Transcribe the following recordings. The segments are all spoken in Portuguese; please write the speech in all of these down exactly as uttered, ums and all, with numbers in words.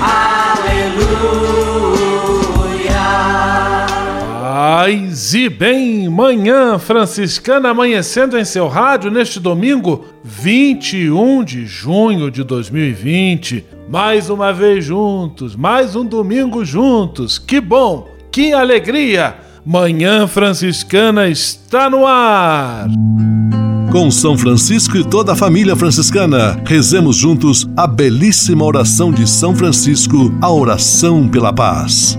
Aleluia. Paz e bem, Manhã Franciscana amanhecendo em seu rádio neste domingo, vinte e um de junho de dois mil e vinte. Mais uma vez juntos, mais um domingo juntos. Que bom, que alegria! Manhã Franciscana está no ar. Com São Francisco e toda a família franciscana, rezemos juntos a belíssima oração de São Francisco, a oração pela paz.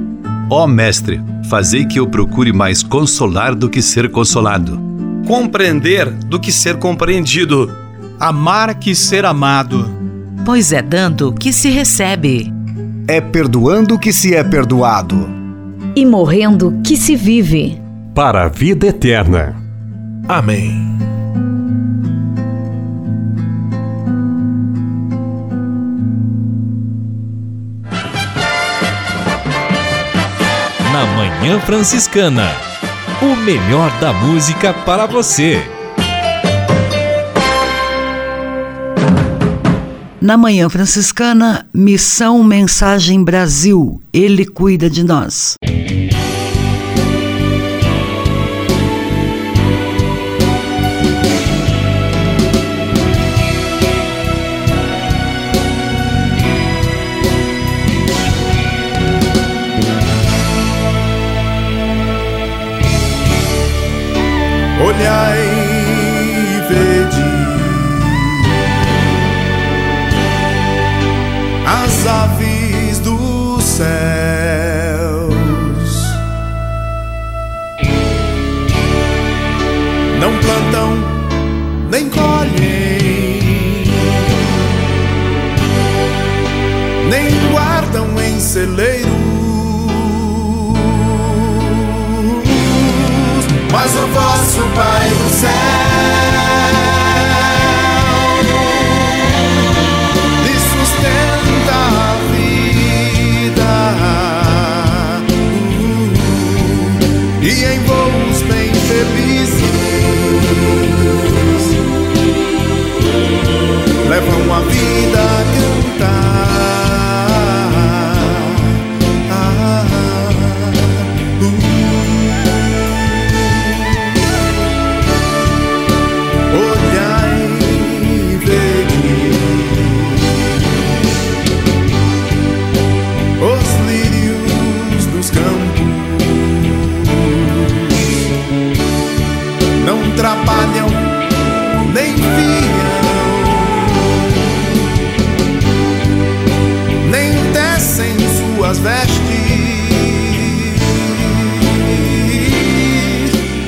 Ó Mestre, fazei que eu procure mais consolar do que ser consolado. Compreender do que ser compreendido. Amar que ser amado. Pois é dando que se recebe. É perdoando que se é perdoado. E morrendo que se vive. Para a vida eterna. Amém. Na Manhã Franciscana, o melhor da música para você. Na Manhã Franciscana, Missão Mensagem Brasil, Ele cuida de nós. Olhai e vede as aves dos céus, não plantam nem colhem, nem guardam em celeiros, mas o vosso Pai do céu lhe sustenta a vida uh, e em voos bem felizes levam a vida a cantar uh, olhai e vede trabalham, nem fiam, nem tecem suas vestes,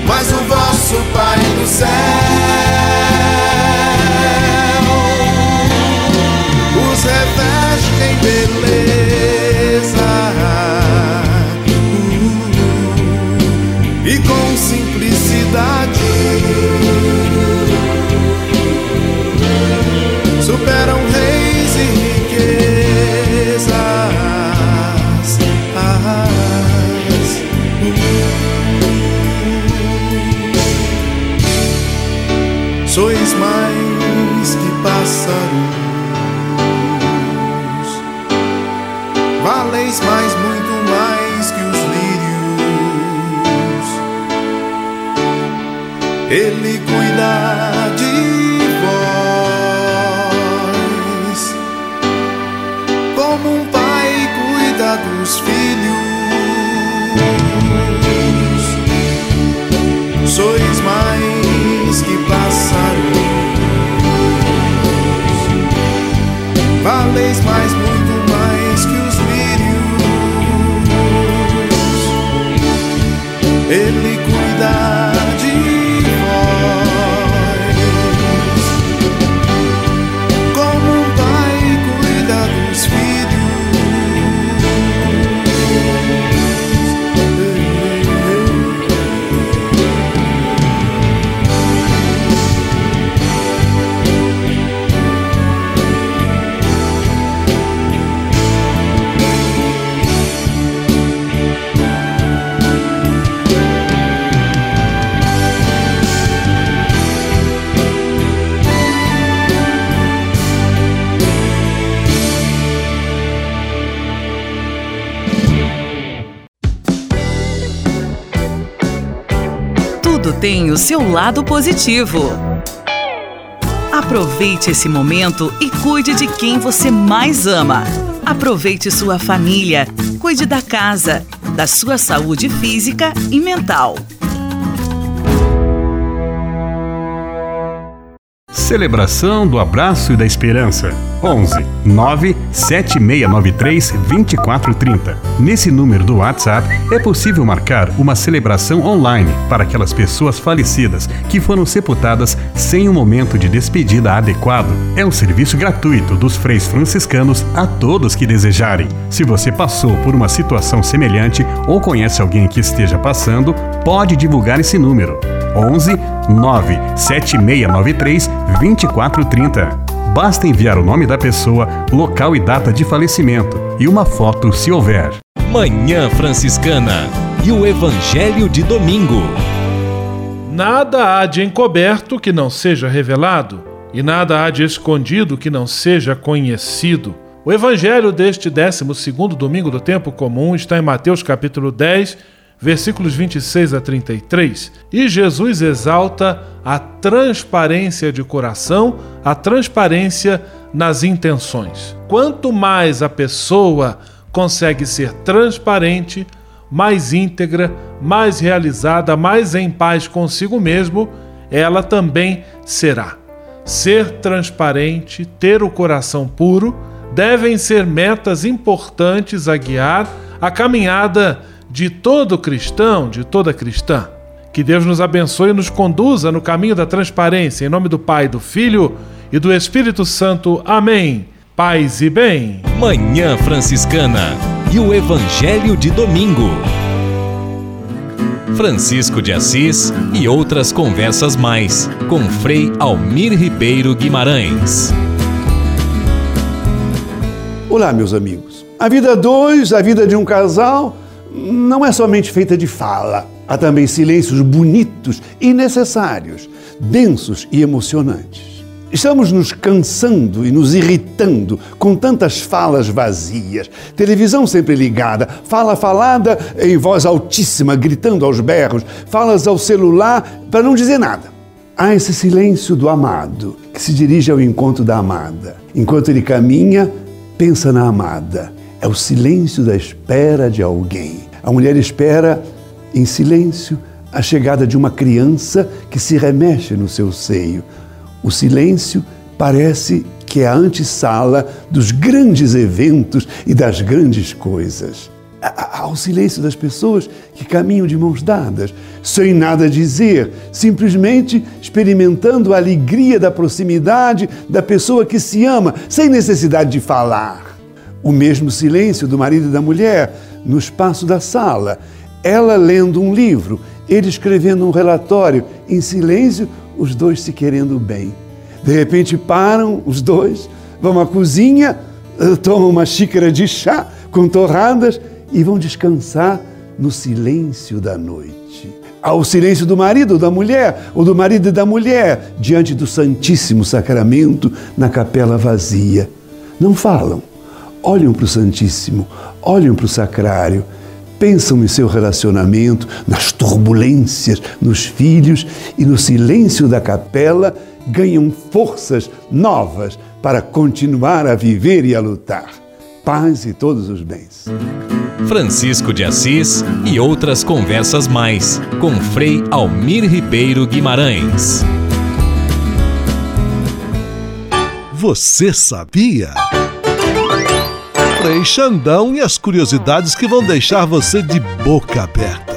mas o vosso Pai do céu os reveste em beleza uh, e com simplicidade superam reis e riquezas. Sois mais que pássaros, valeis mais, muito mais que os lírios. Ele cuida de vós, como um pai cuida dos filhos. Sois mais que pássaros, valeis mais, muito mais que os lírios. Ele cuida tem o seu lado positivo. Aproveite esse momento e cuide de quem você mais ama. Aproveite sua família, cuide da casa, da sua saúde física e mental. Celebração do Abraço e da Esperança. onze nove sete seis nove três dois quatro três zero. Nesse número do WhatsApp é possível marcar uma celebração online para aquelas pessoas falecidas que foram sepultadas sem um momento de despedida adequado. É um serviço gratuito dos freis franciscanos a todos que desejarem. Se você passou por uma situação semelhante ou conhece alguém que esteja passando, pode divulgar esse número. onze nove sete seis nove três dois quatro três zero. Basta enviar o nome da pessoa, local e data de falecimento e uma foto, se houver. Manhã Franciscana e o Evangelho de Domingo. Nada há de encoberto que não seja revelado, e nada há de escondido que não seja conhecido. O Evangelho deste décimo segundo domingo do tempo comum está em Mateus capítulo dez, versículos vinte e seis a trinta e três, e Jesus exalta a transparência de coração, a transparência nas intenções. Quanto mais a pessoa consegue ser transparente, mais íntegra, mais realizada, mais em paz consigo mesmo, ela também será. Ser transparente, ter o coração puro, devem ser metas importantes a guiar a caminhada de todo cristão, de toda cristã. Que Deus nos abençoe e nos conduza no caminho da transparência. Em nome do Pai, do Filho e do Espírito Santo. Amém. Paz e bem. Manhã Franciscana e o Evangelho de Domingo. Francisco de Assis e outras conversas mais, com Frei Almir Ribeiro Guimarães. Olá, meus amigos. A vida dois, a vida de um casal, não é somente feita de fala. Há também silêncios bonitos e necessários, densos e emocionantes. Estamos nos cansando e nos irritando com tantas falas vazias. Televisão sempre ligada, fala falada em voz altíssima, gritando aos berros, falas ao celular para não dizer nada. Há esse silêncio do amado, que se dirige ao encontro da amada. Enquanto ele caminha, pensa na amada. É o silêncio da espera de alguém. A mulher espera em silêncio a chegada de uma criança que se remexe no seu seio. O silêncio parece que é a antessala dos grandes eventos e das grandes coisas. Há o silêncio das pessoas que caminham de mãos dadas, sem nada dizer, simplesmente experimentando a alegria da proximidade da pessoa que se ama, sem necessidade de falar. O mesmo silêncio do marido e da mulher no espaço da sala, ela lendo um livro, ele escrevendo um relatório, em silêncio, os dois se querendo bem. De repente param os dois, vão à cozinha, tomam uma xícara de chá com torradas e vão descansar no silêncio da noite. Há o silêncio do marido ou da mulher, ou do marido e da mulher, diante do Santíssimo Sacramento, na capela vazia. Não falam. Olhem para o Santíssimo, olhem para o Sacrário, pensam em seu relacionamento, nas turbulências, nos filhos e no silêncio da capela, ganham forças novas para continuar a viver e a lutar. Paz e todos os bens. Francisco de Assis e outras conversas mais com Frei Almir Ribeiro Guimarães. Você sabia? Frei Xandão e as curiosidades que vão deixar você de boca aberta.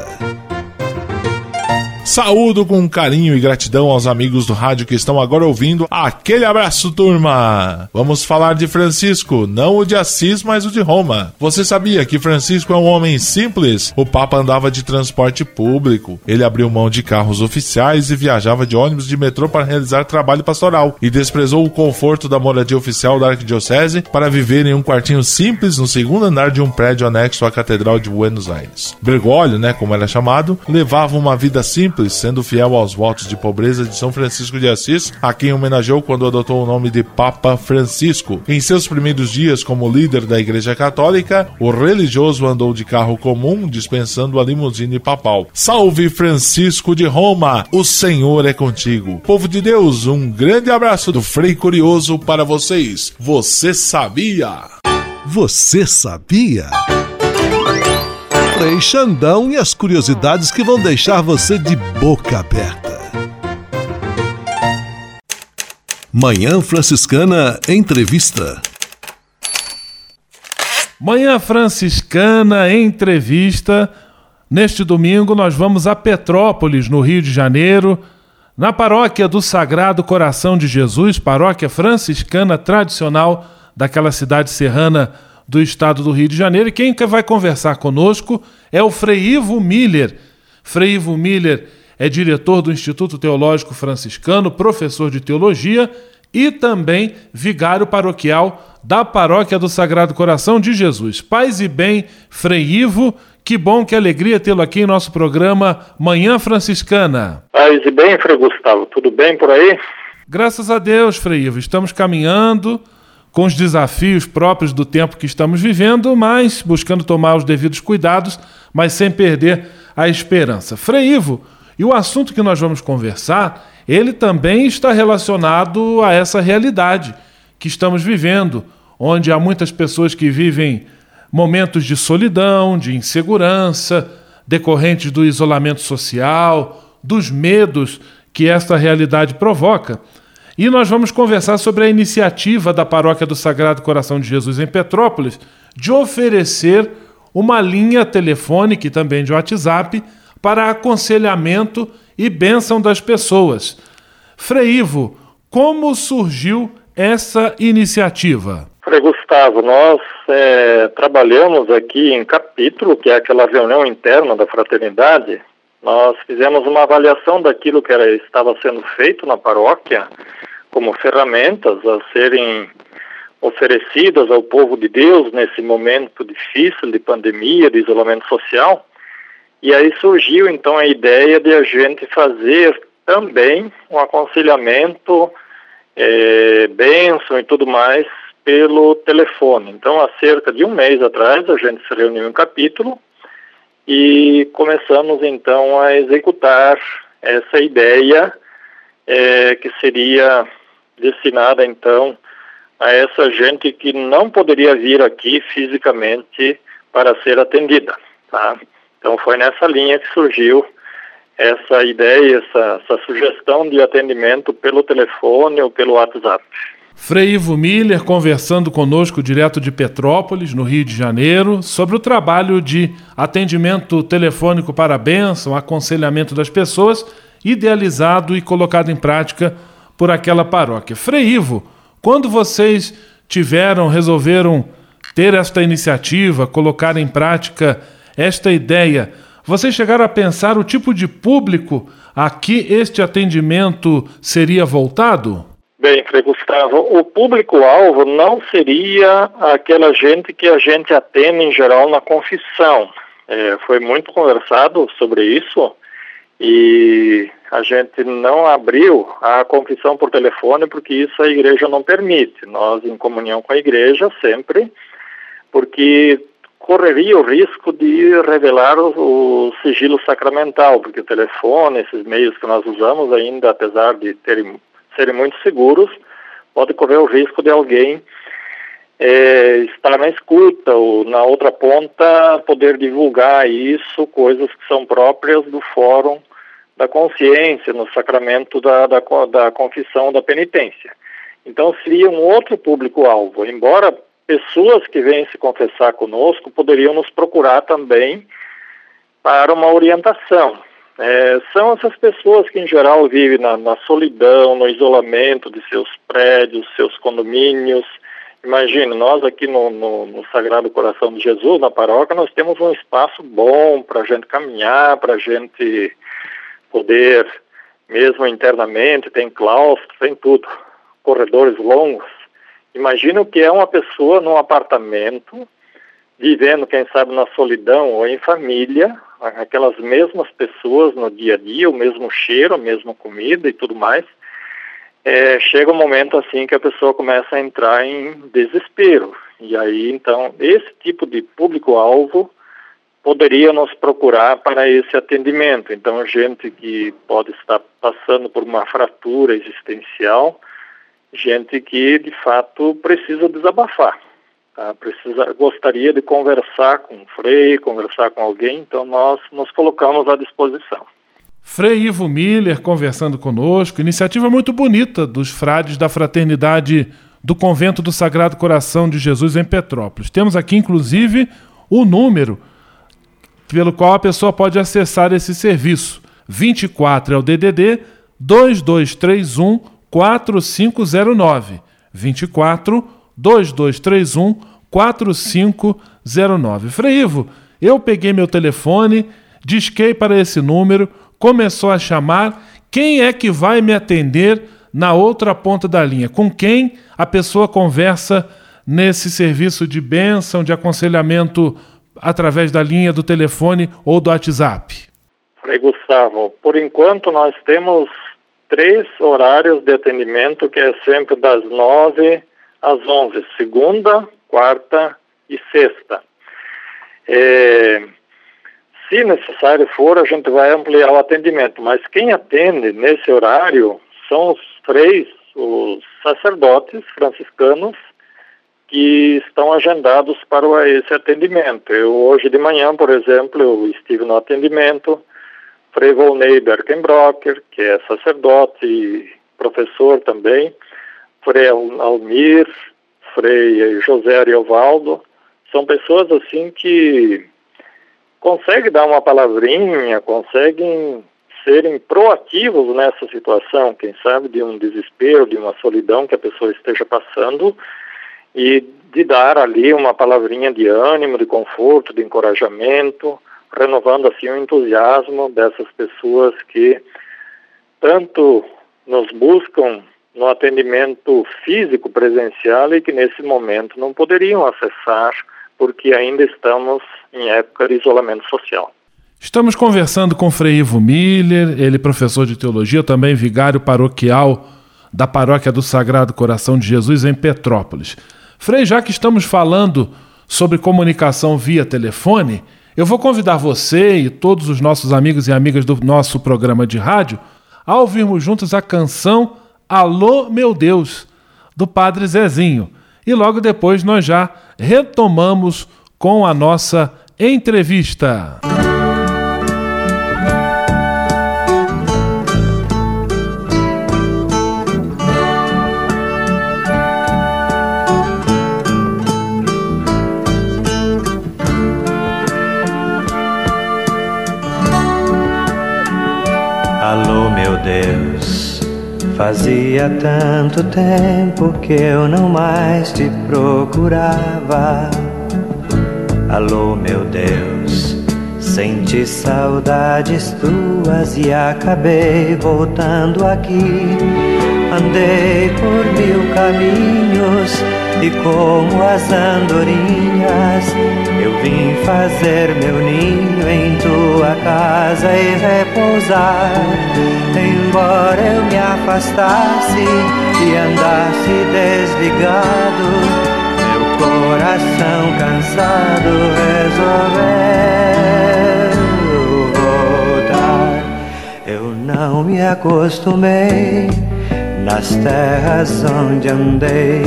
Saúdo com carinho e gratidão aos amigos do rádio que estão agora ouvindo. Aquele abraço, turma! Vamos falar de Francisco, não o de Assis, mas o de Roma. Você sabia que Francisco é um homem simples? O Papa andava de transporte público. Ele abriu mão de carros oficiais e viajava de ônibus de metrô para realizar trabalho pastoral. E desprezou o conforto da moradia oficial da arquidiocese para viver em um quartinho simples no segundo andar de um prédio anexo à Catedral de Buenos Aires. Bergoglio, né, como era chamado, levava uma vida simples, sendo fiel aos votos de pobreza de São Francisco de Assis, a quem homenageou quando adotou o nome de Papa Francisco. Em seus primeiros dias como líder da Igreja Católica, o religioso andou de carro comum, dispensando a limusine papal. Salve Francisco de Roma, o Senhor é contigo. Povo de Deus, um grande abraço do Frei Curioso para vocês. Você sabia? Você sabia? Frei Xandão e as curiosidades que vão deixar você de boca aberta. Manhã Franciscana Entrevista. Manhã Franciscana Entrevista. Neste domingo nós vamos a Petrópolis, no Rio de Janeiro, na Paróquia do Sagrado Coração de Jesus, paróquia franciscana tradicional daquela cidade serrana do estado do Rio de Janeiro, e quem vai conversar conosco é o Frei Ivo Miller. Frei Ivo Miller é diretor do Instituto Teológico Franciscano, professor de teologia e também vigário paroquial da Paróquia do Sagrado Coração de Jesus. Paz e bem, Frei Ivo, que bom, que alegria tê-lo aqui em nosso programa Manhã Franciscana. Paz e bem, Frei Gustavo, tudo bem por aí? Graças a Deus, Frei Ivo, estamos caminhando com os desafios próprios do tempo que estamos vivendo, mas buscando tomar os devidos cuidados, mas sem perder a esperança. Frei Ivo, e o assunto que nós vamos conversar, ele também está relacionado a essa realidade que estamos vivendo, onde há muitas pessoas que vivem momentos de solidão, de insegurança, decorrentes do isolamento social, dos medos que essa realidade provoca. E nós vamos conversar sobre a iniciativa da Paróquia do Sagrado Coração de Jesus em Petrópolis de oferecer uma linha telefônica e também de WhatsApp para aconselhamento e bênção das pessoas. Frei Ivo, como surgiu essa iniciativa? Frei Gustavo, nós é, trabalhamos aqui em capítulo, que é aquela reunião interna da fraternidade. Nós fizemos uma avaliação daquilo que era, estava sendo feito na paróquia, como ferramentas a serem oferecidas ao povo de Deus nesse momento difícil de pandemia, de isolamento social. E aí surgiu então a ideia de a gente fazer também um aconselhamento, é, bênção e tudo mais pelo telefone. Então, há cerca de um mês atrás, a gente se reuniu em um capítulo e começamos então a executar essa ideia, é, que seria destinada então a essa gente que não poderia vir aqui fisicamente para ser atendida, tá? Então foi nessa linha que surgiu essa ideia, essa, essa sugestão de atendimento pelo telefone ou pelo WhatsApp. Frei Ivo Miller conversando conosco direto de Petrópolis, no Rio de Janeiro, sobre o trabalho de atendimento telefônico para bênção, aconselhamento das pessoas, idealizado e colocado em prática por aquela paróquia. Frei Ivo, quando vocês tiveram, resolveram ter esta iniciativa, colocar em prática esta ideia, vocês chegaram a pensar o tipo de público a que este atendimento seria voltado? Bem, Frei Gustavo, o público-alvo não seria aquela gente que a gente atende em geral na confissão. É, foi muito conversado sobre isso e a gente não abriu a confissão por telefone porque isso a igreja não permite. Nós, em comunhão com a igreja, sempre, porque correria o risco de revelar o, o sigilo sacramental, porque o telefone, esses meios que nós usamos ainda, apesar de terem, serem muito seguros, pode correr o risco de alguém é, estar na escuta ou na outra ponta poder divulgar isso, coisas que são próprias do Fórum da Consciência, no sacramento da, da, da confissão da penitência. Então seria um outro público-alvo, embora pessoas que vêm se confessar conosco poderiam nos procurar também para uma orientação. É, são essas pessoas que em geral vivem na, na solidão, no isolamento de seus prédios, seus condomínios. Imagina, nós aqui no, no, no Sagrado Coração de Jesus, na paróquia, nós temos um espaço bom para a gente caminhar, para a gente poder, mesmo internamente, tem claustro, tem tudo, corredores longos. Imagina o que é uma pessoa num apartamento, vivendo, quem sabe, na solidão ou em família, aquelas mesmas pessoas no dia a dia, o mesmo cheiro, a mesma comida e tudo mais. É, chega um momento assim que a pessoa começa a entrar em desespero. E aí, então, esse tipo de público-alvo poderia nos procurar para esse atendimento. Então, gente que pode estar passando por uma fratura existencial, gente que, de fato, precisa desabafar. Tá? Precisa, gostaria de conversar com o Frei, conversar com alguém, então nós nos colocamos à disposição. Frei Ivo Miller conversando conosco, iniciativa muito bonita dos frades da Fraternidade do Convento do Sagrado Coração de Jesus em Petrópolis. Temos aqui, inclusive, o número pelo qual a pessoa pode acessar esse serviço. vinte e quatro é o D D D, dois dois três um, quatro cinco zero nove, vinte e quatro, dois dois três um, quatro cinco zero nove. Frei Ivo, eu peguei meu telefone, disquei para esse número, começou a chamar, quem é que vai me atender na outra ponta da linha? Com quem a pessoa conversa nesse serviço de bênção, de aconselhamento através da linha do telefone ou do WhatsApp? Frei Gustavo, por enquanto nós temos três horários de atendimento, que é sempre das nove às onze, segunda, quarta e sexta. É, se necessário for, a gente vai ampliar o atendimento, mas quem atende nesse horário são os freis, os sacerdotes franciscanos que estão agendados para esse atendimento. Eu, hoje de manhã, por exemplo, eu estive no atendimento. Frei Volnei Berkenbrocker, que é sacerdote e professor também, Frei Almir, Frei José Ariovaldo, são pessoas assim que conseguem dar uma palavrinha, conseguem serem proativos nessa situação, quem sabe de um desespero, de uma solidão que a pessoa esteja passando, e de dar ali uma palavrinha de ânimo, de conforto, de encorajamento, renovando assim o entusiasmo dessas pessoas que tanto nos buscam no atendimento físico presencial e que nesse momento não poderiam acessar porque ainda estamos em época de isolamento social. Estamos conversando com Frei Ivo Miller, ele professor de teologia, também vigário paroquial da Paróquia do Sagrado Coração de Jesus em Petrópolis. Frei, já que estamos falando sobre comunicação via telefone, eu vou convidar você e todos os nossos amigos e amigas do nosso programa de rádio a ouvirmos juntos a canção Alô, Meu Deus, do Padre Zezinho. E logo depois nós já retomamos com a nossa entrevista. Fazia tanto tempo que eu não mais te procurava. Alô, meu Deus, senti saudades tuas e acabei voltando aqui. Andei por mil caminhos e como as andorinhas eu vim fazer meu ninho em tua casa e repousar. Embora eu me afastasse e andasse desligado, meu coração coração cansado resolveu voltar. Eu não me acostumei nas terras onde andei.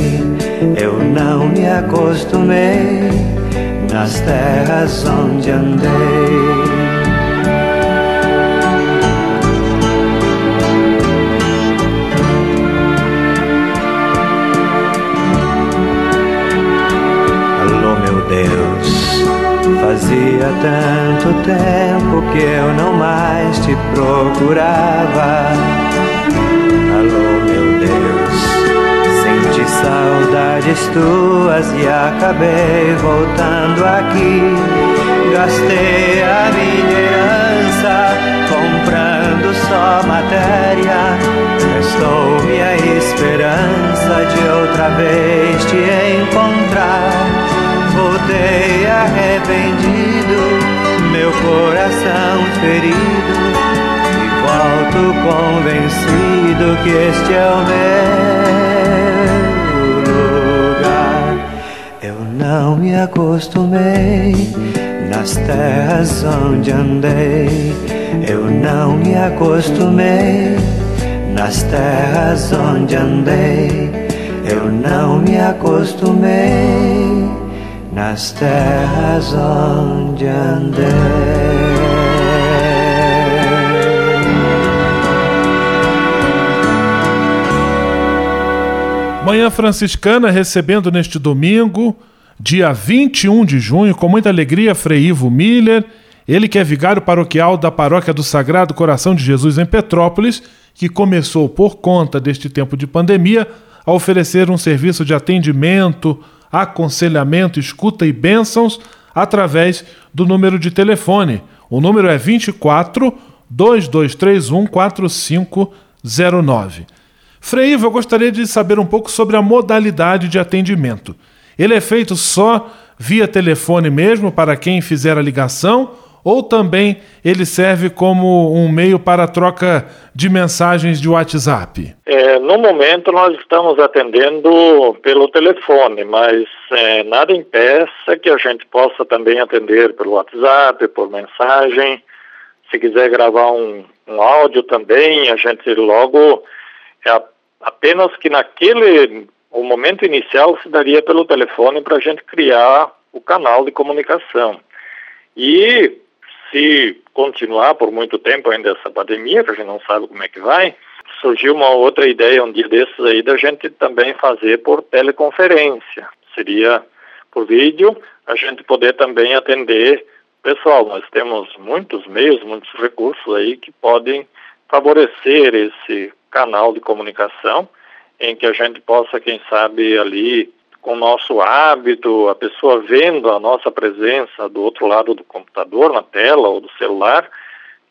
Eu não me acostumei nas terras onde andei. Deus, fazia tanto tempo que eu não mais te procurava. Alô, meu Deus, senti saudades tuas e acabei voltando aqui. Gastei a minha herança comprando só matéria. Restou-me a esperança de outra vez te encontrar. Voltei arrependido, meu coração ferido, e volto convencido que este é o meu lugar. Eu não me acostumei nas terras onde andei. Eu não me acostumei nas terras onde andei. Eu não me acostumei nas terras onde andei. Manhã Franciscana recebendo neste domingo, dia vinte e um de junho, com muita alegria, Frei Ivo Miller, ele que é vigário paroquial da Paróquia do Sagrado Coração de Jesus em Petrópolis, que começou, por conta deste tempo de pandemia, a oferecer um serviço de atendimento, aconselhamento, escuta e bênçãos através do número de telefone. O número é vinte e quatro, dois dois três um, quatro cinco zero nove. Frei Ivo, eu gostaria de saber um pouco sobre a modalidade de atendimento. Ele é feito só via telefone mesmo para quem fizer a ligação, ou também ele serve como um meio para troca de mensagens de WhatsApp? É, no momento nós estamos atendendo pelo telefone, mas é, nada impeça que a gente possa também atender pelo WhatsApp, por mensagem. Se quiser gravar um, um áudio também, a gente logo, é, apenas que naquele o momento inicial se daria pelo telefone para a gente criar o canal de comunicação. E se continuar por muito tempo ainda essa pandemia, que a gente não sabe como é que vai, surgiu uma outra ideia um dia desses aí da gente também fazer por teleconferência. Seria por vídeo, a gente poder também atender pessoal. Nós temos muitos meios, muitos recursos aí que podem favorecer esse canal de comunicação, em que a gente possa, quem sabe, ali, com o nosso hábito, a pessoa vendo a nossa presença do outro lado do computador, na tela ou do celular,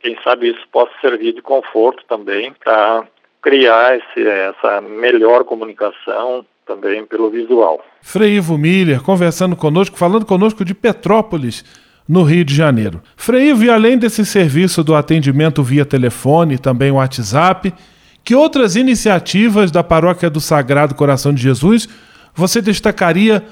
quem sabe isso possa servir de conforto também para criar esse, essa melhor comunicação também pelo visual. Frei Ivo Miller conversando conosco, falando conosco de Petrópolis, no Rio de Janeiro. Frei Ivo, e além desse serviço do atendimento via telefone, também o WhatsApp, que outras iniciativas da Paróquia do Sagrado Coração de Jesus você destacaria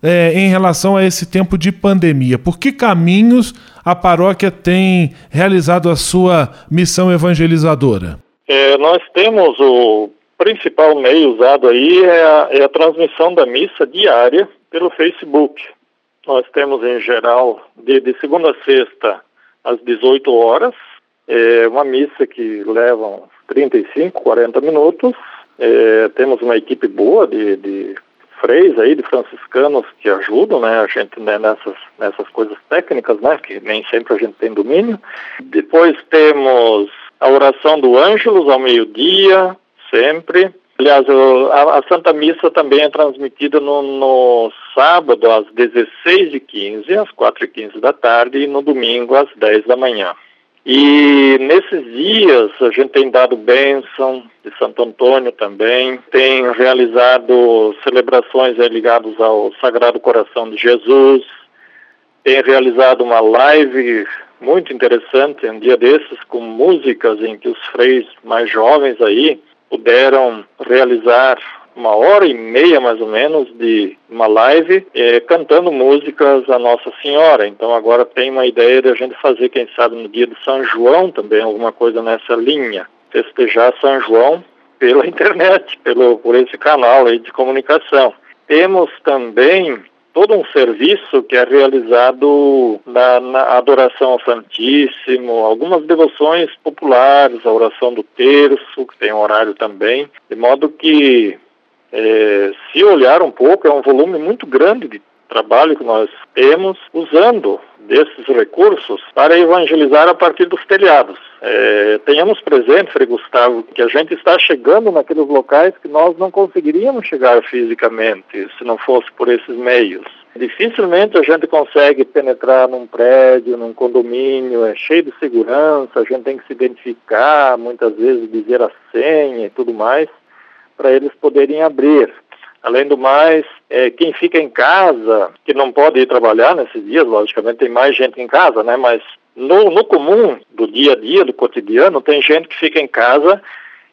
eh, em relação a esse tempo de pandemia? Por que caminhos a paróquia tem realizado a sua missão evangelizadora? É, nós temos o principal meio usado aí é a, é a transmissão da missa diária pelo Facebook. Nós temos em geral de, de segunda a sexta às dezoito horas, é uma missa que leva trinta e cinco, quarenta minutos. É, temos uma equipe boa de... de freis aí, de franciscanos que ajudam, né, a gente, né, nessas, nessas coisas técnicas, né, que nem sempre a gente tem domínio. Depois temos a oração do Ângelus ao meio-dia, sempre. Aliás, a, a Santa Missa também é transmitida no, no sábado às dezesseis e quinze, às quatro e quinze da tarde, e no domingo às dez da manhã. E nesses dias a gente tem dado bênção de Santo Antônio também, tem realizado celebrações ligadas ao Sagrado Coração de Jesus, tem realizado uma live muito interessante um dia desses com músicas em que os freis mais jovens aí puderam realizar uma hora e meia, mais ou menos, de uma live eh, cantando músicas a Nossa Senhora. Então agora tem uma ideia de a gente fazer, quem sabe, no dia de São João também, alguma coisa nessa linha. Festejar São João pela internet, pelo, por esse canal aí de comunicação. Temos também todo um serviço que é realizado na, na adoração ao Santíssimo, algumas devoções populares, a oração do terço, que tem horário também, de modo que, é, se olhar um pouco, é um volume muito grande de trabalho que nós temos, usando desses recursos para evangelizar a partir dos telhados. É, tenhamos presente, Frei Gustavo, que a gente está chegando naqueles locais que nós não conseguiríamos chegar fisicamente se não fosse por esses meios. Dificilmente a gente consegue penetrar num prédio, num condomínio, é cheio de segurança, a gente tem que se identificar, muitas vezes dizer a senha e tudo mais, para eles poderem abrir. Além do mais, é, quem fica em casa, que não pode ir trabalhar nesses dias, logicamente tem mais gente em casa, né? Mas no, no comum do dia a dia, do cotidiano, tem gente que fica em casa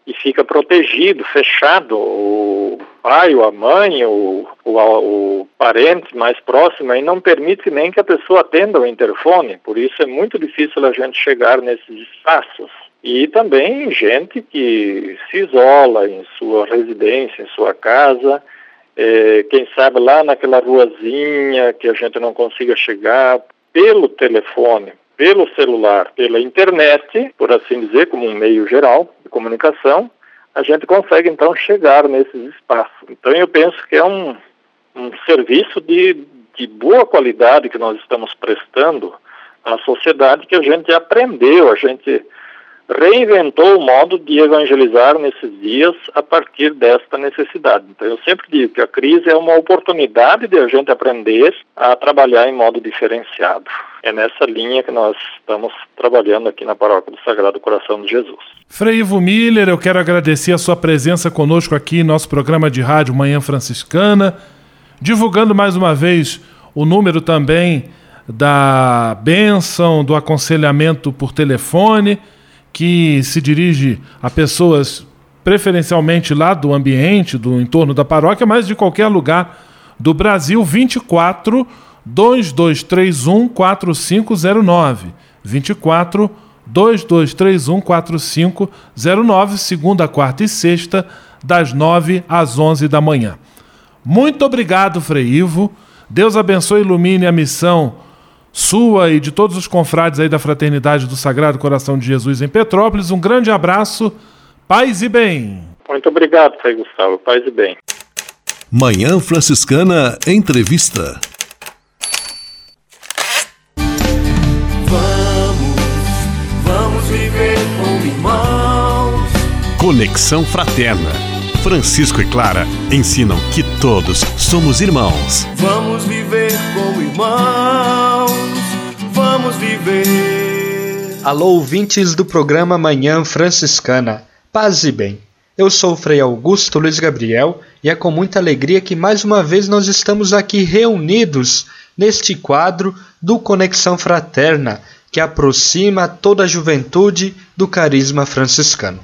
e fica protegido, fechado. O pai, ou a mãe, ou, ou a, o parente mais próximo, e não permite nem que a pessoa atenda o interfone. Por isso é muito difícil a gente chegar nesses espaços. E também gente que se isola em sua residência, em sua casa, é, quem sabe lá naquela ruazinha que a gente não consiga chegar, pelo telefone, pelo celular, pela internet, por assim dizer, como um meio geral de comunicação, a gente consegue então chegar nesses espaços. Então eu penso que é um, um serviço de, de boa qualidade que nós estamos prestando à sociedade, que a gente aprendeu, a gente reinventou o modo de evangelizar nesses dias a partir desta necessidade. Então eu sempre digo que a crise é uma oportunidade de a gente aprender a trabalhar em modo diferenciado. É nessa linha que nós estamos trabalhando aqui na Paróquia do Sagrado Coração de Jesus. Frei Ivo Miller, eu quero agradecer a sua presença conosco aqui em nosso programa de rádio Manhã Franciscana, divulgando mais uma vez o número também da bênção, do aconselhamento por telefone, que se dirige a pessoas preferencialmente lá do ambiente, do entorno da paróquia, mas de qualquer lugar do Brasil, vinte e quatro, dois dois três um, quatro cinco zero nove. vinte e quatro, dois dois três um, quatro cinco zero nove, segunda, quarta e sexta, das nove às onze da manhã. Muito obrigado, Frei Ivo. Deus abençoe e ilumine a missão sua e de todos os confrades aí da Fraternidade do Sagrado Coração de Jesus em Petrópolis. Um grande abraço, paz e bem. Muito obrigado, Frei Gustavo, paz e bem. Manhã Franciscana Entrevista. Vamos, vamos viver como irmãos. Conexão Fraterna. Francisco e Clara ensinam que todos somos irmãos. Vamos viver como irmãos. Vamos viver. Alô, ouvintes do programa Manhã Franciscana, paz e bem. Eu sou o Frei Augusto Luiz Gabriel e é com muita alegria que mais uma vez nós estamos aqui reunidos neste quadro do Conexão Fraterna, que aproxima toda a juventude do carisma franciscano.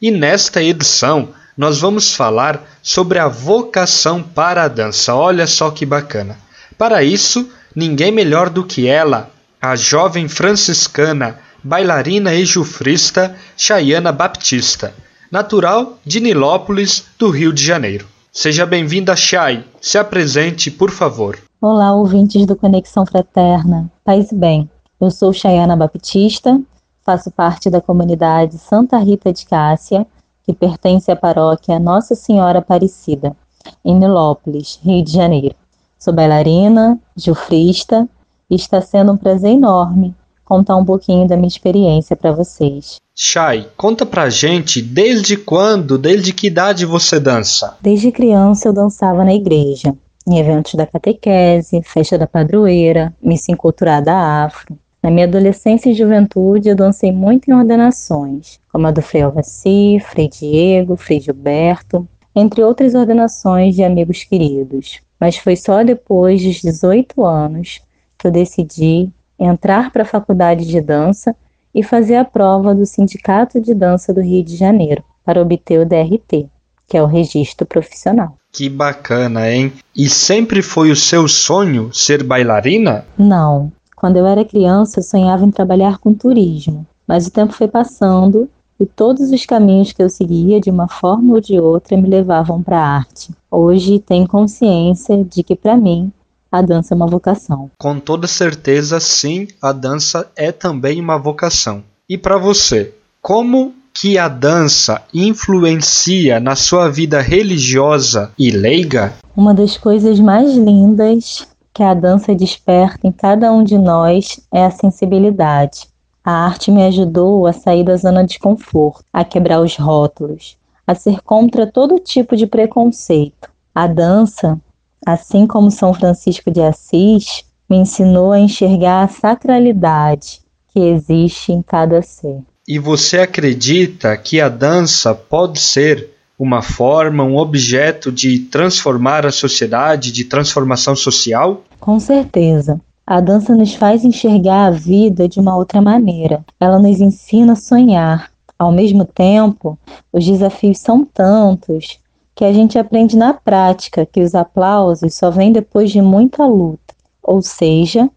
E nesta edição nós vamos falar sobre a vocação para a dança. Olha só que bacana. Para isso, ninguém melhor do que ela, a jovem franciscana, bailarina e jufrista Chayana Baptista, natural de Nilópolis, do Rio de Janeiro. Seja bem-vinda, Chay. Se apresente, por favor. Olá, ouvintes do Conexão Fraterna. Paz e bem. Eu sou Chayana Baptista, faço parte da comunidade Santa Rita de Cássia, que pertence à paróquia Nossa Senhora Aparecida, em Nilópolis, Rio de Janeiro. Sou bailarina, jufrista, e está sendo um prazer enorme contar um pouquinho da minha experiência para vocês. Chay, conta pra gente desde quando, desde que idade você dança? Desde criança eu dançava na igreja, em eventos da catequese, festa da padroeira, missa enculturada afro. Na minha adolescência e juventude eu dancei muito em ordenações, como a do Frei Alvaci, Frei Diego, Frei Gilberto, entre outras ordenações de amigos queridos. Mas foi só depois dos dezoito anos que eu decidi entrar para a faculdade de dança e fazer a prova do Sindicato de Dança do Rio de Janeiro para obter o D R T, que é o registro profissional. Que bacana, hein? E sempre foi o seu sonho ser bailarina? Não. Quando eu era criança, eu sonhava em trabalhar com turismo. Mas o tempo foi passando e todos os caminhos que eu seguia, de uma forma ou de outra, me levavam para a arte. Hoje tenho consciência de que, para mim, a dança é uma vocação. Com toda certeza, sim, a dança é também uma vocação. E para você, como que a dança influencia na sua vida religiosa e leiga? Uma das coisas mais lindas que a dança desperta em cada um de nós é a sensibilidade. A arte me ajudou a sair da zona de conforto, a quebrar os rótulos, a ser contra todo tipo de preconceito. A dança, assim como São Francisco de Assis, me ensinou a enxergar a sacralidade que existe em cada ser. E você acredita que a dança pode ser uma forma, um objeto de transformar a sociedade, de transformação social? Com certeza. A dança nos faz enxergar a vida de uma outra maneira. Ela nos ensina a sonhar. Ao mesmo tempo, os desafios são tantos que a gente aprende na prática que os aplausos só vêm depois de muita luta. Ou seja,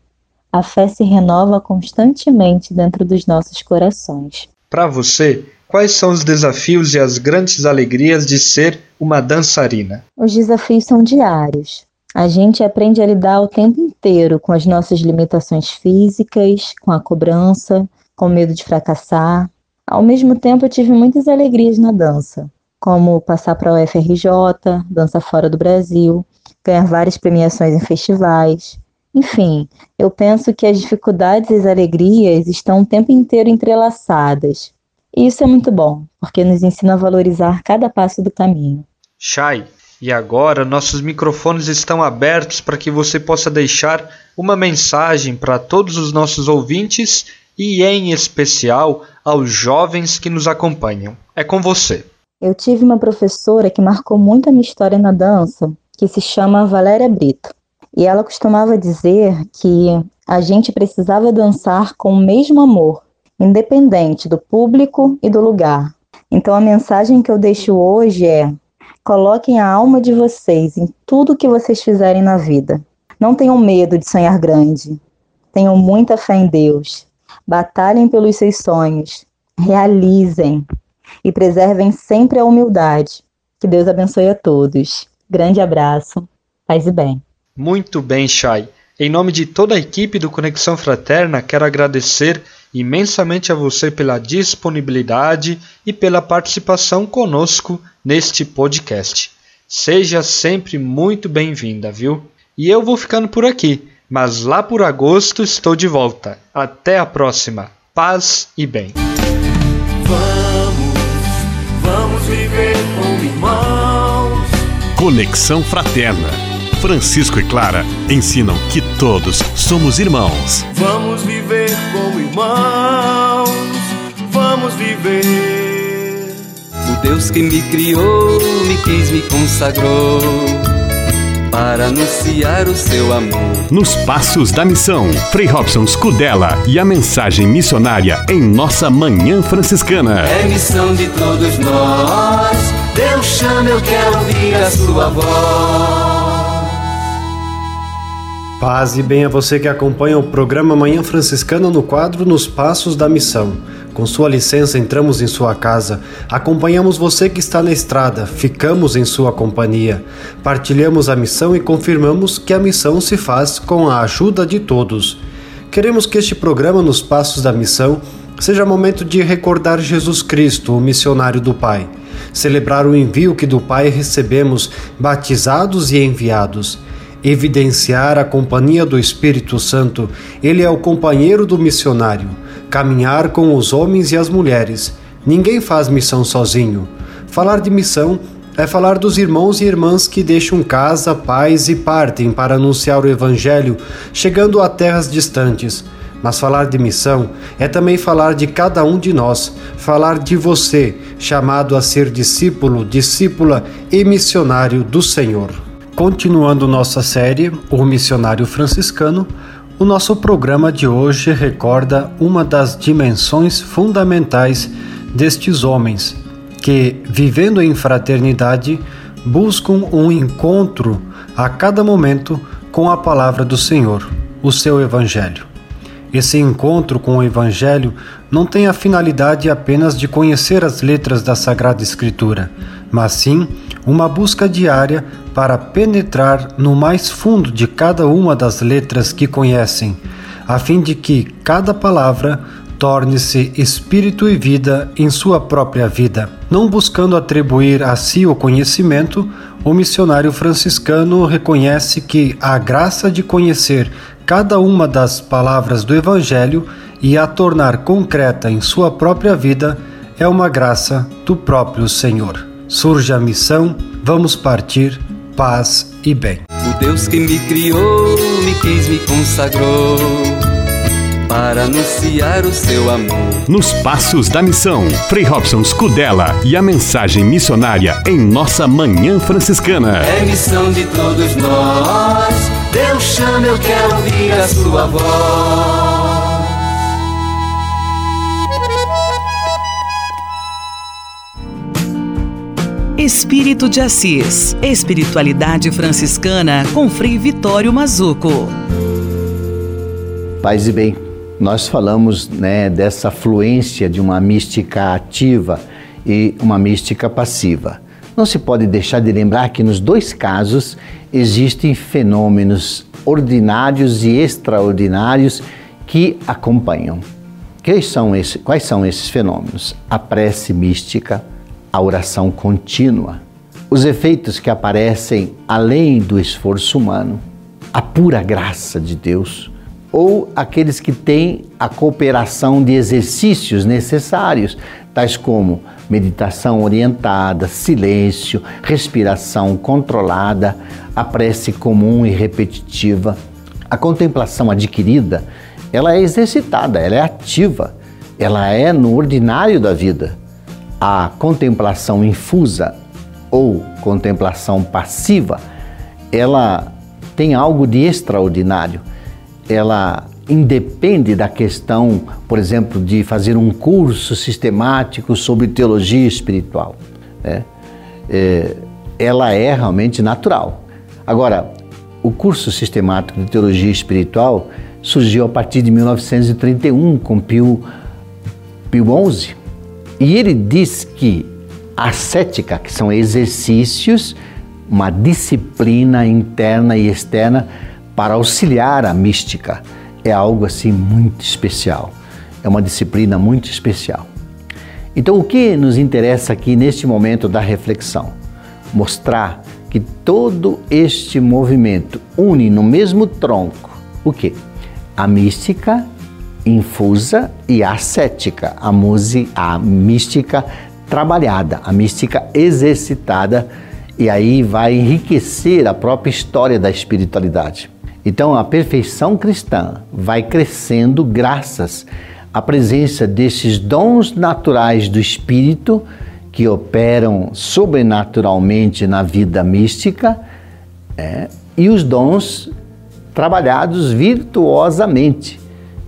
a fé se renova constantemente dentro dos nossos corações. Para você, quais são os desafios e as grandes alegrias de ser uma dançarina? Os desafios são diários. A gente aprende a lidar o tempo inteiro com as nossas limitações físicas, com a cobrança, com o medo de fracassar. Ao mesmo tempo, eu tive muitas alegrias na dança, como passar para a U F R J, dança fora do Brasil, ganhar várias premiações em festivais. Enfim, eu penso que as dificuldades e as alegrias estão o tempo inteiro entrelaçadas. E isso é muito bom, porque nos ensina a valorizar cada passo do caminho. Chay, e agora nossos microfones estão abertos para que você possa deixar uma mensagem para todos os nossos ouvintes e, em especial, aos jovens que nos acompanham. É com você. Eu tive uma professora que marcou muito a minha história na dança, que se chama Valéria Brito. E ela costumava dizer que a gente precisava dançar com o mesmo amor, independente do público e do lugar. Então a mensagem que eu deixo hoje é: coloquem a alma de vocês em tudo que vocês fizerem na vida. Não tenham medo de sonhar grande. Tenham muita fé em Deus. Batalhem pelos seus sonhos. Realizem. E preservem sempre a humildade. Que Deus abençoe a todos. Grande abraço. Paz e bem. Muito bem, Chay. Em nome de toda a equipe do Conexão Fraterna, quero agradecer imensamente a você pela disponibilidade e pela participação conosco neste podcast. Seja sempre muito bem-vinda, viu? E eu vou ficando por aqui, mas lá por agosto estou de volta. Até a próxima. Paz e bem. Vamos, vamos viver como irmãos. Conexão Fraterna. Francisco e Clara ensinam que todos somos irmãos. Vamos viver como irmãos, vamos viver. O Deus que me criou, me quis, me consagrou, para anunciar o seu amor. Nos Passos da Missão, Frei Robson Scudella e a mensagem missionária em nossa Manhã Franciscana. É missão de todos nós, Deus chama, eu quero ouvir a sua voz. Paz e bem a você que acompanha o programa Manhã Franciscana no quadro Nos Passos da Missão. Com sua licença, entramos em sua casa, acompanhamos você que está na estrada, ficamos em sua companhia, partilhamos a missão e confirmamos que a missão se faz com a ajuda de todos. Queremos que este programa Nos Passos da Missão seja momento de recordar Jesus Cristo, o missionário do Pai, celebrar o envio que do Pai recebemos, batizados e enviados. Evidenciar a companhia do Espírito Santo, ele é o companheiro do missionário. Caminhar com os homens e as mulheres. Ninguém faz missão sozinho. Falar de missão é falar dos irmãos e irmãs que deixam casa, paz e partem para anunciar o Evangelho, chegando a terras distantes. Mas falar de missão é também falar de cada um de nós, falar de você, chamado a ser discípulo, discípula e missionário do Senhor. Continuando nossa série, O Missionário Franciscano, o nosso programa de hoje recorda uma das dimensões fundamentais destes homens, que, vivendo em fraternidade, buscam um encontro a cada momento com a palavra do Senhor, o seu Evangelho. Esse encontro com o Evangelho não tem a finalidade apenas de conhecer as letras da Sagrada Escritura, mas sim uma busca diária para penetrar no mais fundo de cada uma das letras que conhecem, a fim de que cada palavra torne-se espírito e vida em sua própria vida. Não buscando atribuir a si o conhecimento, o missionário franciscano reconhece que a graça de conhecer cada uma das palavras do Evangelho e a tornar concreta em sua própria vida é uma graça do próprio Senhor. Surge a missão, vamos partir, paz e bem. O Deus que me criou, me quis, me consagrou para anunciar o seu amor. Nos Passos da Missão, Frei Robson Scudella e a mensagem missionária em nossa Manhã Franciscana. É missão de todos nós, Deus chama, eu quero ouvir a sua voz. Espírito de Assis, Espiritualidade Franciscana com Frei Vitório Mazuco. Paz e bem, nós falamos, né, dessa fluência de uma mística ativa e uma mística passiva. Não se pode deixar de lembrar que nos dois casos existem fenômenos ordinários e extraordinários que acompanham. Quais são esses, quais são esses fenômenos? A prece mística, a oração contínua, os efeitos que aparecem além do esforço humano, a pura graça de Deus, ou aqueles que têm a cooperação de exercícios necessários, tais como meditação orientada, silêncio, respiração controlada, a prece comum e repetitiva. A contemplação adquirida, ela é exercitada, ela é ativa, ela é no ordinário da vida. A contemplação infusa ou contemplação passiva, ela tem algo de extraordinário. Ela independe da questão, por exemplo, de fazer um curso sistemático sobre teologia espiritual, né? É, ela é realmente natural. Agora, o curso sistemático de teologia espiritual surgiu a partir de mil novecentos e trinta e um, com Pio, Pio onze. E ele diz que a ascética, que são exercícios, uma disciplina interna e externa para auxiliar a mística, é algo assim muito especial, é uma disciplina muito especial. Então, o que nos interessa aqui neste momento da reflexão? Mostrar que todo este movimento une no mesmo tronco o quê? A mística infusa e ascética, a, música, a mística trabalhada, a mística exercitada, e aí vai enriquecer a própria história da espiritualidade. Então, a perfeição cristã vai crescendo graças à presença desses dons naturais do Espírito que operam sobrenaturalmente na vida mística, é, e os dons trabalhados virtuosamente,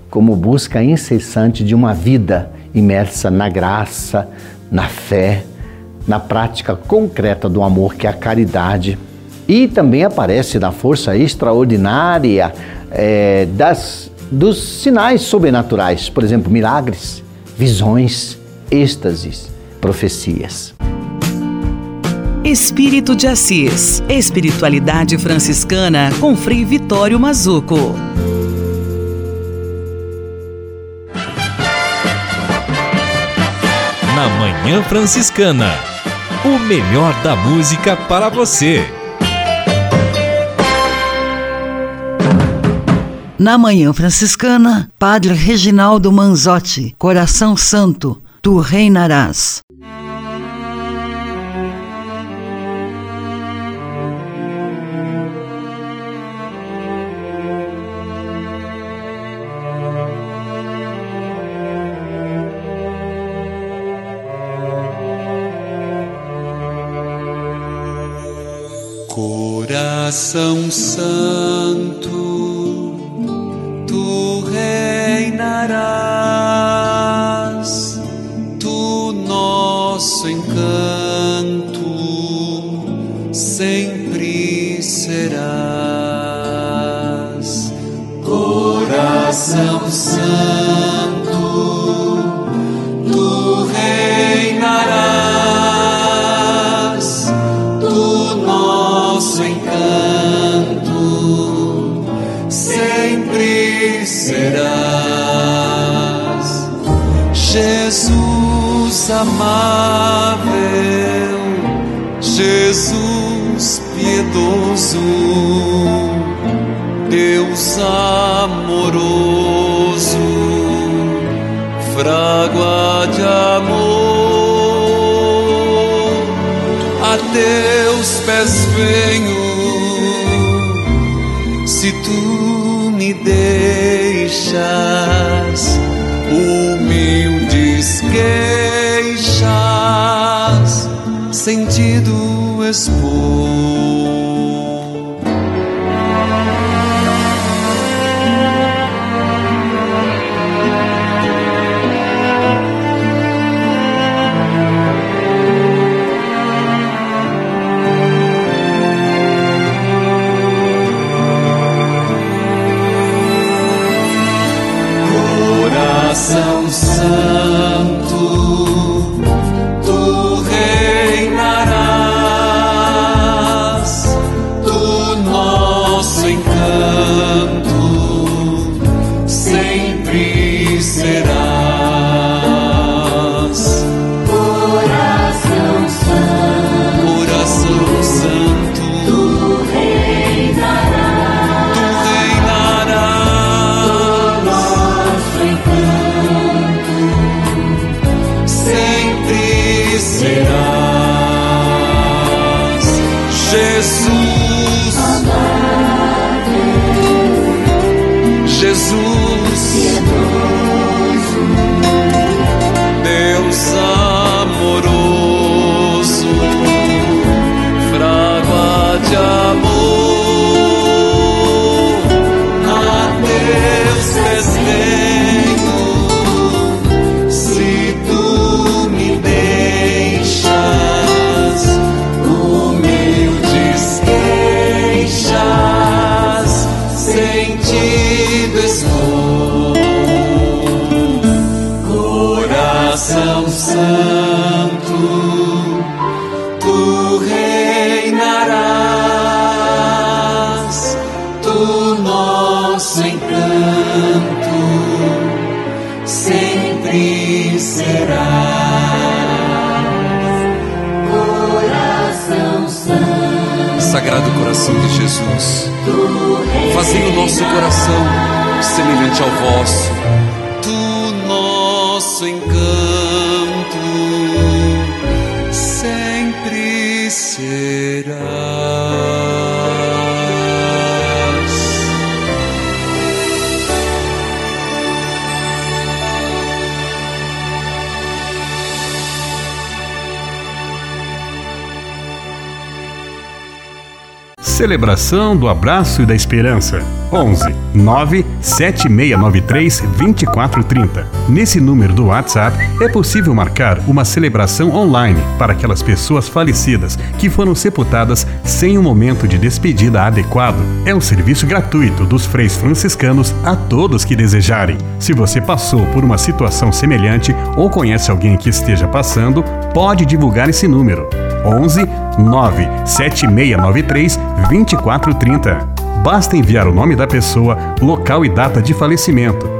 como busca incessante de uma vida imersa na graça, na fé, na prática concreta do amor, que é a caridade. E também aparece na força extraordinária é, das, dos sinais sobrenaturais, por exemplo, milagres, visões, êxtases, profecias. Espírito de Assis, Espiritualidade Franciscana com Frei Vitório Mazuco. Na Manhã Franciscana, o melhor da música para você. Na Manhã Franciscana, Padre Reginaldo Manzotti, Coração Santo, tu reinarás. Coração Santo, tu reinarás, tu nosso encanto. Coração Santo, tu reinarás do nosso encanto, sempre serás Jesus amável, Jesus piedoso, Deus amoroso, frágua de amor, a teus pés venho, se tu me deixas, humildes queixas, sentido expor. Coração Santo, tu reinarás do nosso encanto, sempre serás. Coração Santo, Coração Santo, tu reinarás, tu reinarás do nosso encanto. Serás Jesus amável, Jesus piedoso, Deus amoroso, frágua de amor, a Deus desdenho, se tu me des Coração Santo, tu reinarás do nosso encanto, sempre serás. Coração Santo, Sagrado Coração de Jesus, fazei o nosso coração semelhante ao vosso, do nosso encanto sempre serás. Celebração do Abraço e da Esperança. onze nove sete seis nove três dois quatro três zero. Nesse número do WhatsApp é possível marcar uma celebração online para aquelas pessoas falecidas que foram sepultadas sem um momento de despedida adequado. É um serviço gratuito dos freis franciscanos a todos que desejarem. Se você passou por uma situação semelhante ou conhece alguém que esteja passando, pode divulgar esse número. onze nove sete seis nove três dois quatro três zero. Basta enviar o nome da pessoa, local e data de falecimento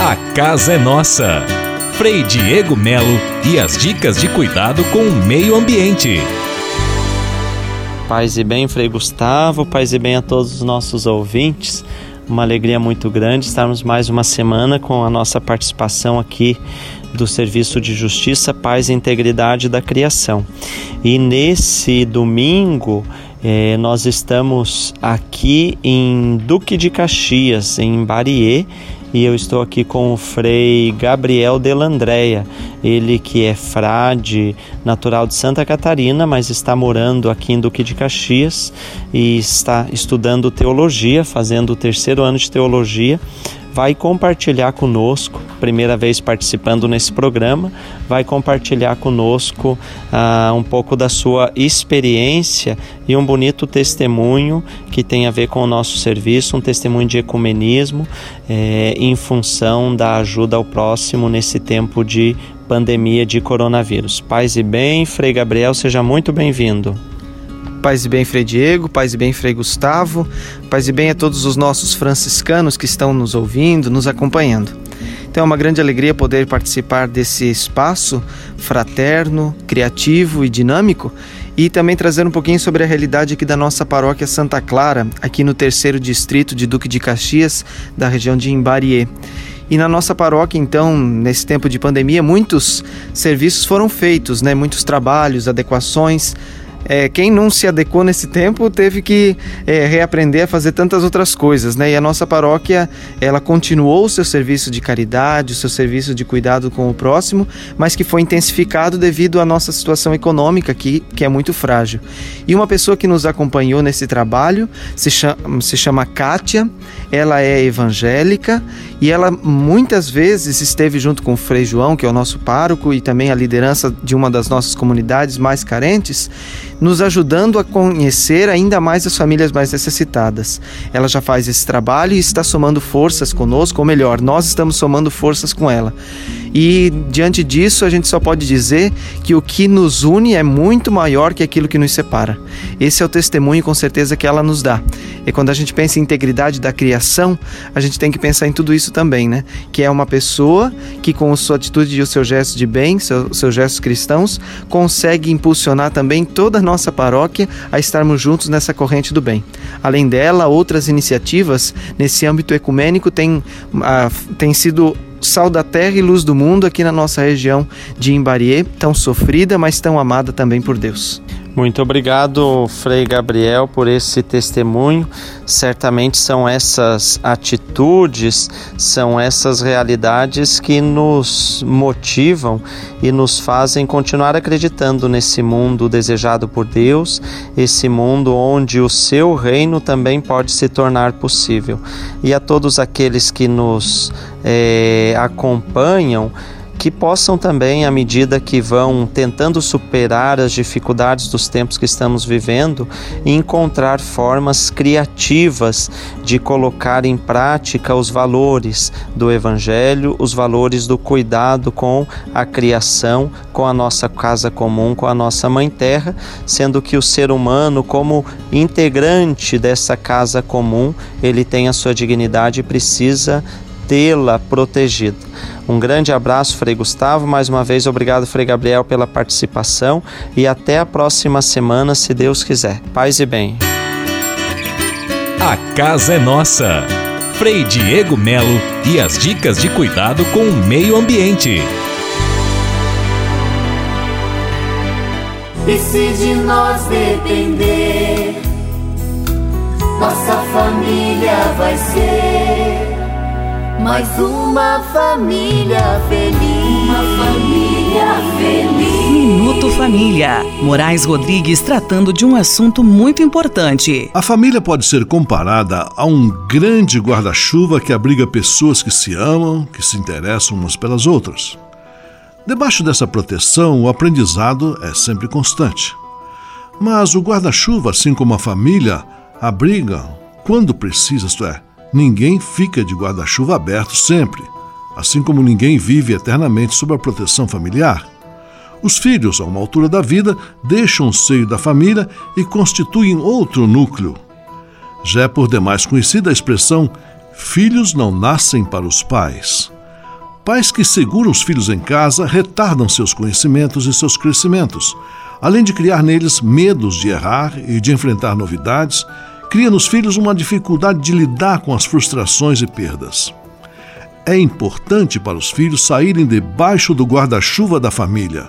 A casa é nossa. Frei Diego Melo e as dicas de cuidado com o meio ambiente. Paz e bem, Frei Gustavo, paz e bem a todos os nossos ouvintes. Uma alegria muito grande estarmos mais uma semana com a nossa participação aqui do Serviço de Justiça, Paz e Integridade da Criação. E nesse domingo É, nós estamos aqui em Duque de Caxias, em Imbariê, e eu estou aqui com o Frei Gabriel Delandréia, ele que é frade natural de Santa Catarina, mas está morando aqui em Duque de Caxias e está estudando teologia, fazendo o terceiro ano de teologia. Vai compartilhar conosco, primeira vez participando nesse programa, vai compartilhar conosco ah, um pouco da sua experiência e um bonito testemunho que tem a ver com o nosso serviço, um testemunho de ecumenismo eh, em função da ajuda ao próximo nesse tempo de pandemia de coronavírus. Paz e bem, Frei Gabriel, seja muito bem-vindo. Paz e bem, Frei Diego, paz e bem, Frei Gustavo, paz e bem a todos os nossos franciscanos que estão nos ouvindo, nos acompanhando. Então é uma grande alegria poder participar desse espaço fraterno, criativo e dinâmico e também trazer um pouquinho sobre a realidade aqui da nossa paróquia Santa Clara, aqui no terceiro distrito de Duque de Caxias, da região de Imbariê. E na nossa paróquia, então, nesse tempo de pandemia, muitos serviços foram feitos, né? Muitos trabalhos, adequações. É, quem não se adequou nesse tempo teve que é, reaprender a fazer tantas outras coisas, né? E a nossa paróquia, ela continuou o seu serviço de caridade, o seu serviço de cuidado com o próximo, mas que foi intensificado devido à nossa situação econômica aqui, que é muito frágil. E uma pessoa que nos acompanhou nesse trabalho se chama, se chama Kátia, ela é evangélica e ela muitas vezes esteve junto com o Frei João, que é o nosso pároco e também a liderança de uma das nossas comunidades mais carentes, nos ajudando a conhecer ainda mais as famílias mais necessitadas. Ela já faz esse trabalho e está somando forças conosco, ou melhor, nós estamos somando forças com ela. E diante disso, a gente só pode dizer que o que nos une é muito maior que aquilo que nos separa. Esse é o testemunho, com certeza, que ela nos dá. E quando a gente pensa em integridade da criação, a gente tem que pensar em tudo isso também, né? Que é uma pessoa que, com a sua atitude e o seu gesto de bem, seu, seus gestos cristãos, consegue impulsionar também toda a nossa paróquia a estarmos juntos nessa corrente do bem. Além dela, outras iniciativas nesse âmbito ecumênico têm, ah, têm sido sal da terra e luz do mundo aqui na nossa região de Imbariê, tão sofrida, mas tão amada também por Deus. Muito obrigado, Frei Gabriel, por esse testemunho. Certamente são essas atitudes, são essas realidades que nos motivam e nos fazem continuar acreditando nesse mundo desejado por Deus, esse mundo onde o seu reino também pode se tornar possível. E a todos aqueles que nos eh, acompanham, que possam também, à medida que vão tentando superar as dificuldades dos tempos que estamos vivendo, encontrar formas criativas de colocar em prática os valores do Evangelho, os valores do cuidado com a criação, com a nossa casa comum, com a nossa Mãe Terra, sendo que o ser humano, como integrante dessa casa comum, ele tem a sua dignidade e precisa tê-la protegida. Um grande abraço, Frei Gustavo. Mais uma vez, obrigado, Frei Gabriel, pela participação e até a próxima semana, se Deus quiser. Paz e bem. A casa é nossa. Frei Diego Melo e as dicas de cuidado com o meio ambiente. E se de nós depender, nossa família vai ser mais uma família feliz, uma família feliz. Minuto Família. Moraes Rodrigues tratando de um assunto muito importante. A família pode ser comparada a um grande guarda-chuva que abriga pessoas que se amam, que se interessam umas pelas outras. Debaixo dessa proteção, o aprendizado é sempre constante. Mas o guarda-chuva, assim como a família, abriga quando precisa, isto é, ninguém fica de guarda-chuva aberto sempre, assim como ninguém vive eternamente sob a proteção familiar. Os filhos, a uma altura da vida, deixam o seio da família e constituem outro núcleo. Já é por demais conhecida a expressão, filhos não nascem para os pais. Pais que seguram os filhos em casa retardam seus conhecimentos e seus crescimentos, além de criar neles medos de errar e de enfrentar novidades, cria nos filhos uma dificuldade de lidar com as frustrações e perdas. É importante para os filhos saírem debaixo do guarda-chuva da família.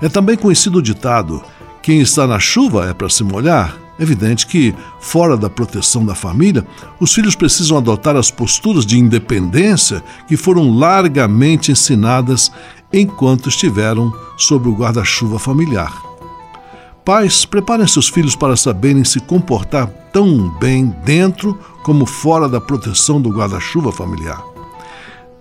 É também conhecido o ditado, quem está na chuva é para se molhar, É evidente que, fora da proteção da família, os filhos precisam adotar as posturas de independência que foram largamente ensinadas enquanto estiveram sob o guarda-chuva familiar. Pais, preparem seus filhos para saberem se comportar tão bem dentro como fora da proteção do guarda-chuva familiar.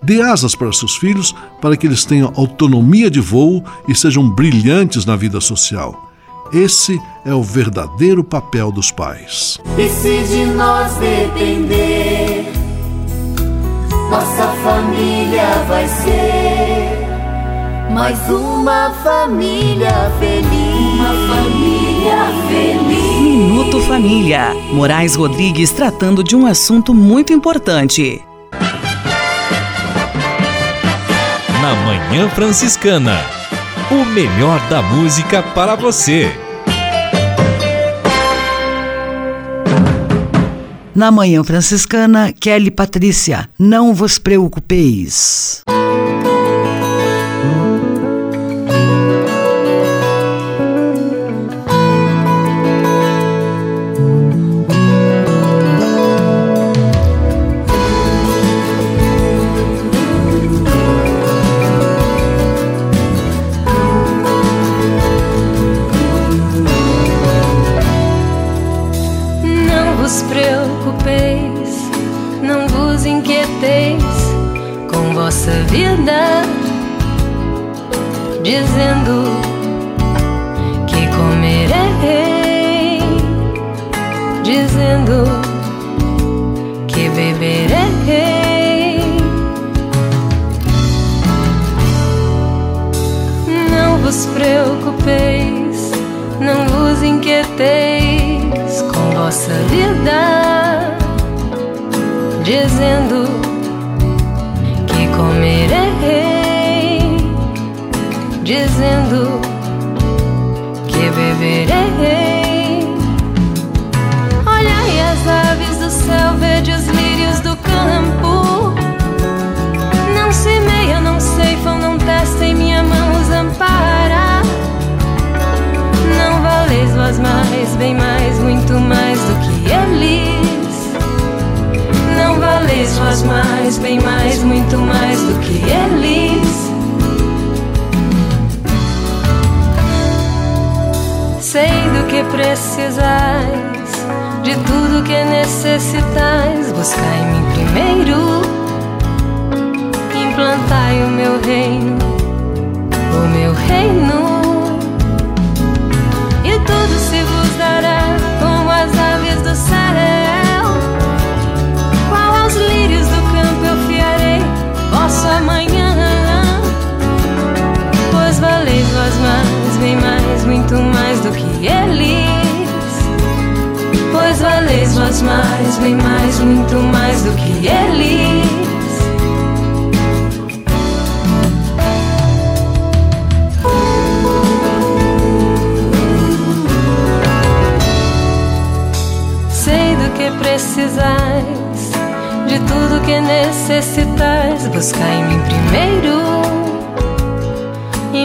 Dê asas para seus filhos para que eles tenham autonomia de voo e sejam brilhantes na vida social. Esse é o verdadeiro papel dos pais. E se de nós depender, nossa família vai ser mais uma família feliz. Uma família feliz. Minuto Família. Moraes Rodrigues tratando de um assunto muito importante. Na Manhã Franciscana, o melhor da música para você. Na Manhã Franciscana, Kelly Patrícia, não vos preocupeis. Vida dizendo que comerei, dizendo que beberei. Não vos preocupeis, não vos inquieteis com vossa vida, dizendo comerei, dizendo que beberei. Olhai as aves do céu, vede os lírios do campo. Não semeiam, não ceifam, não testem, minha mão os ampara. Não valeis vós mais, bem mais, muito mais do que eles. Não valeis vós mais, bem mais, muito mais do que eles. Sei do que precisais, de tudo que necessitais, buscai-me primeiro, implantai o meu reino, o meu reino, e tudo se vos dará como as aves do céu. Os lírios do campo eu fiarei vosso amanhã. Pois valeis vós mais, bem mais, muito mais do que eles. Pois valeis vós mais, bem mais, muito mais do que eles. Sei do que precisais, de tudo que necessitais, buscai-me primeiro,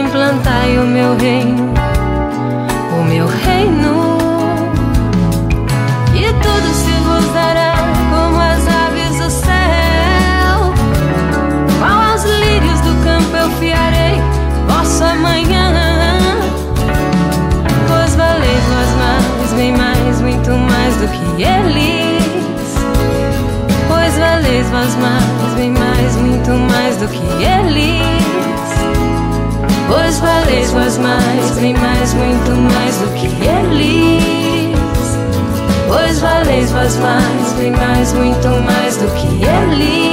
implantai o meu reino, o meu reino, e tudo se vos dará como as aves do céu. Qual aos lírios do campo eu fiarei vosso amanhã. Pois valeis vós mais, bem mais, muito mais do que ele. Pois valeis vós mais, bem mais, muito mais do que eles. Pois valeis vós mais, bem mais, muito mais do que eles. Pois valeis vós mais, bem mais, muito mais do que eles.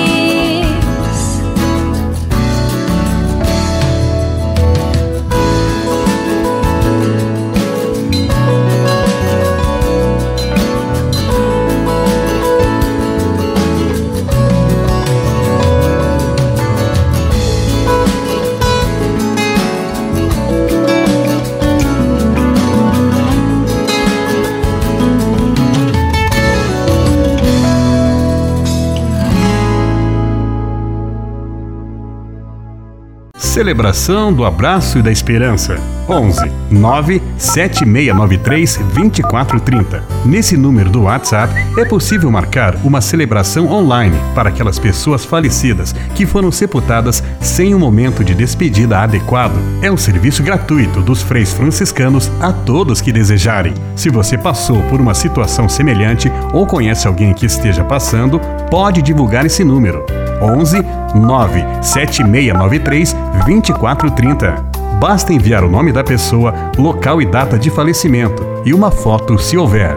Celebração do Abraço e da Esperança, onze nove sete seis nove três dois quatro três zero. Nesse número do WhatsApp é possível marcar uma celebração online para aquelas pessoas falecidas que foram sepultadas sem um momento de despedida adequado. É um serviço gratuito dos freis franciscanos a todos que desejarem. Se você passou por uma situação semelhante ou conhece alguém que esteja passando, pode divulgar esse número, onze nove sete seis nove três dois quatro três zero. Basta enviar o nome da pessoa, local e data de falecimento e uma foto, se houver.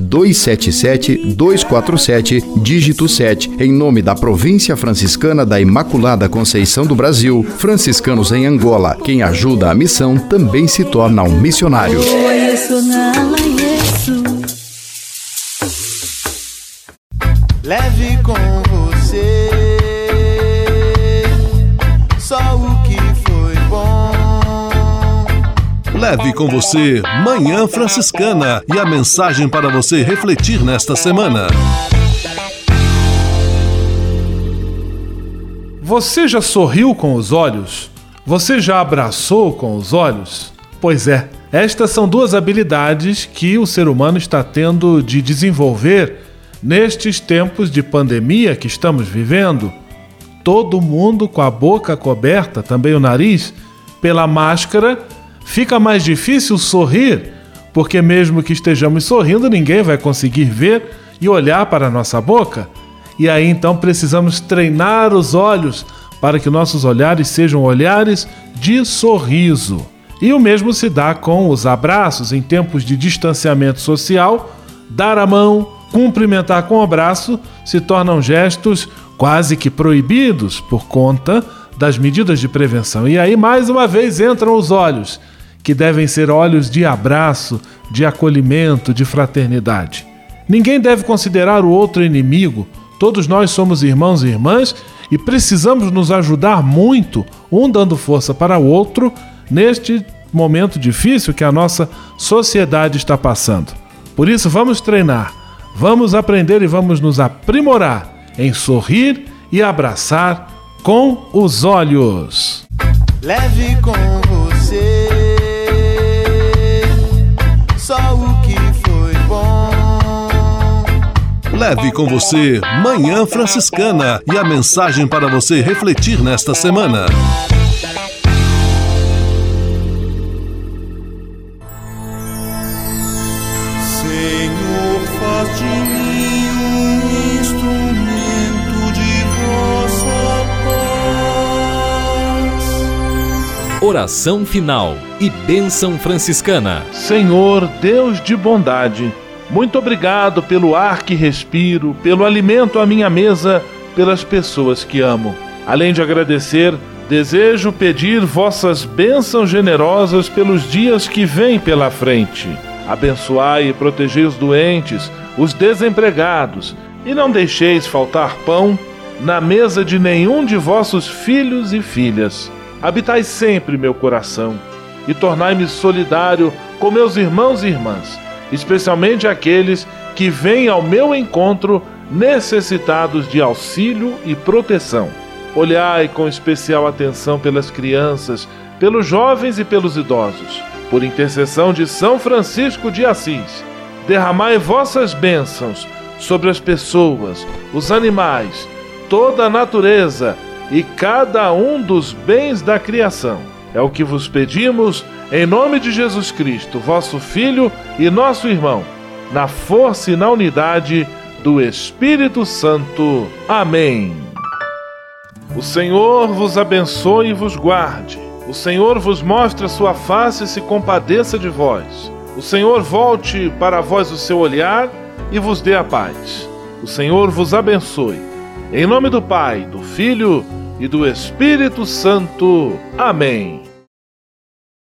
dois sete sete dois quatro sete, dígito sete, em nome da Província Franciscana da Imaculada Conceição do Brasil, Franciscanos em Angola. Quem ajuda a missão também se torna um missionário. Leve com você só o que foi bom. Leve com você Manhã Franciscana e a mensagem para você refletir nesta semana. Você já sorriu com os olhos? Você já abraçou com os olhos? Pois é, estas são duas habilidades que o ser humano está tendo de desenvolver nestes tempos de pandemia que estamos vivendo. Todo mundo com a boca coberta, também o nariz, pela máscara. Fica mais difícil sorrir, porque mesmo que estejamos sorrindo, ninguém vai conseguir ver e olhar para a nossa boca. E aí então precisamos treinar os olhos para que nossos olhares sejam olhares de sorriso. E o mesmo se dá com os abraços. Em tempos de distanciamento social, dar a mão, cumprimentar com o abraço se tornam gestos quase que proibidos por conta das medidas de prevenção. E aí mais uma vez entram os olhos, que devem ser olhos de abraço, de acolhimento, de fraternidade. Ninguém deve considerar o outro inimigo. Todos nós somos irmãos e irmãs e precisamos nos ajudar muito, um dando força para o outro, neste momento difícil que a nossa sociedade está passando. Por isso, vamos treinar, vamos aprender e vamos nos aprimorar em sorrir e abraçar com os olhos. Leve com você só o que foi bom. Leve com você Manhã Franciscana e a mensagem para você refletir nesta semana. Senhor, faz de mim um instrumento de vossa paz. Oração final e bênção franciscana. Senhor, Deus de bondade, muito obrigado pelo ar que respiro, pelo alimento à minha mesa, pelas pessoas que amo. Além de agradecer, desejo pedir vossas bênçãos generosas pelos dias que vêm pela frente. Abençoai e protegei os doentes, os desempregados, e não deixeis faltar pão na mesa de nenhum de vossos filhos e filhas. Habitai sempre meu coração e tornai-me solidário com meus irmãos e irmãs, especialmente aqueles que vêm ao meu encontro necessitados de auxílio e proteção. Olhai com especial atenção pelas crianças, pelos jovens e pelos idosos. Por intercessão de São Francisco de Assis, derramai vossas bênçãos sobre as pessoas, os animais, toda a natureza e cada um dos bens da criação. É o que vos pedimos, em nome de Jesus Cristo, vosso Filho e nosso irmão, na força e na unidade do Espírito Santo. Amém. O Senhor vos abençoe e vos guarde. O Senhor vos mostra sua face e se compadeça de vós. O Senhor volte para vós o seu olhar e vos dê a paz. O Senhor vos abençoe. Em nome do Pai, do Filho e do Espírito Santo. Amém.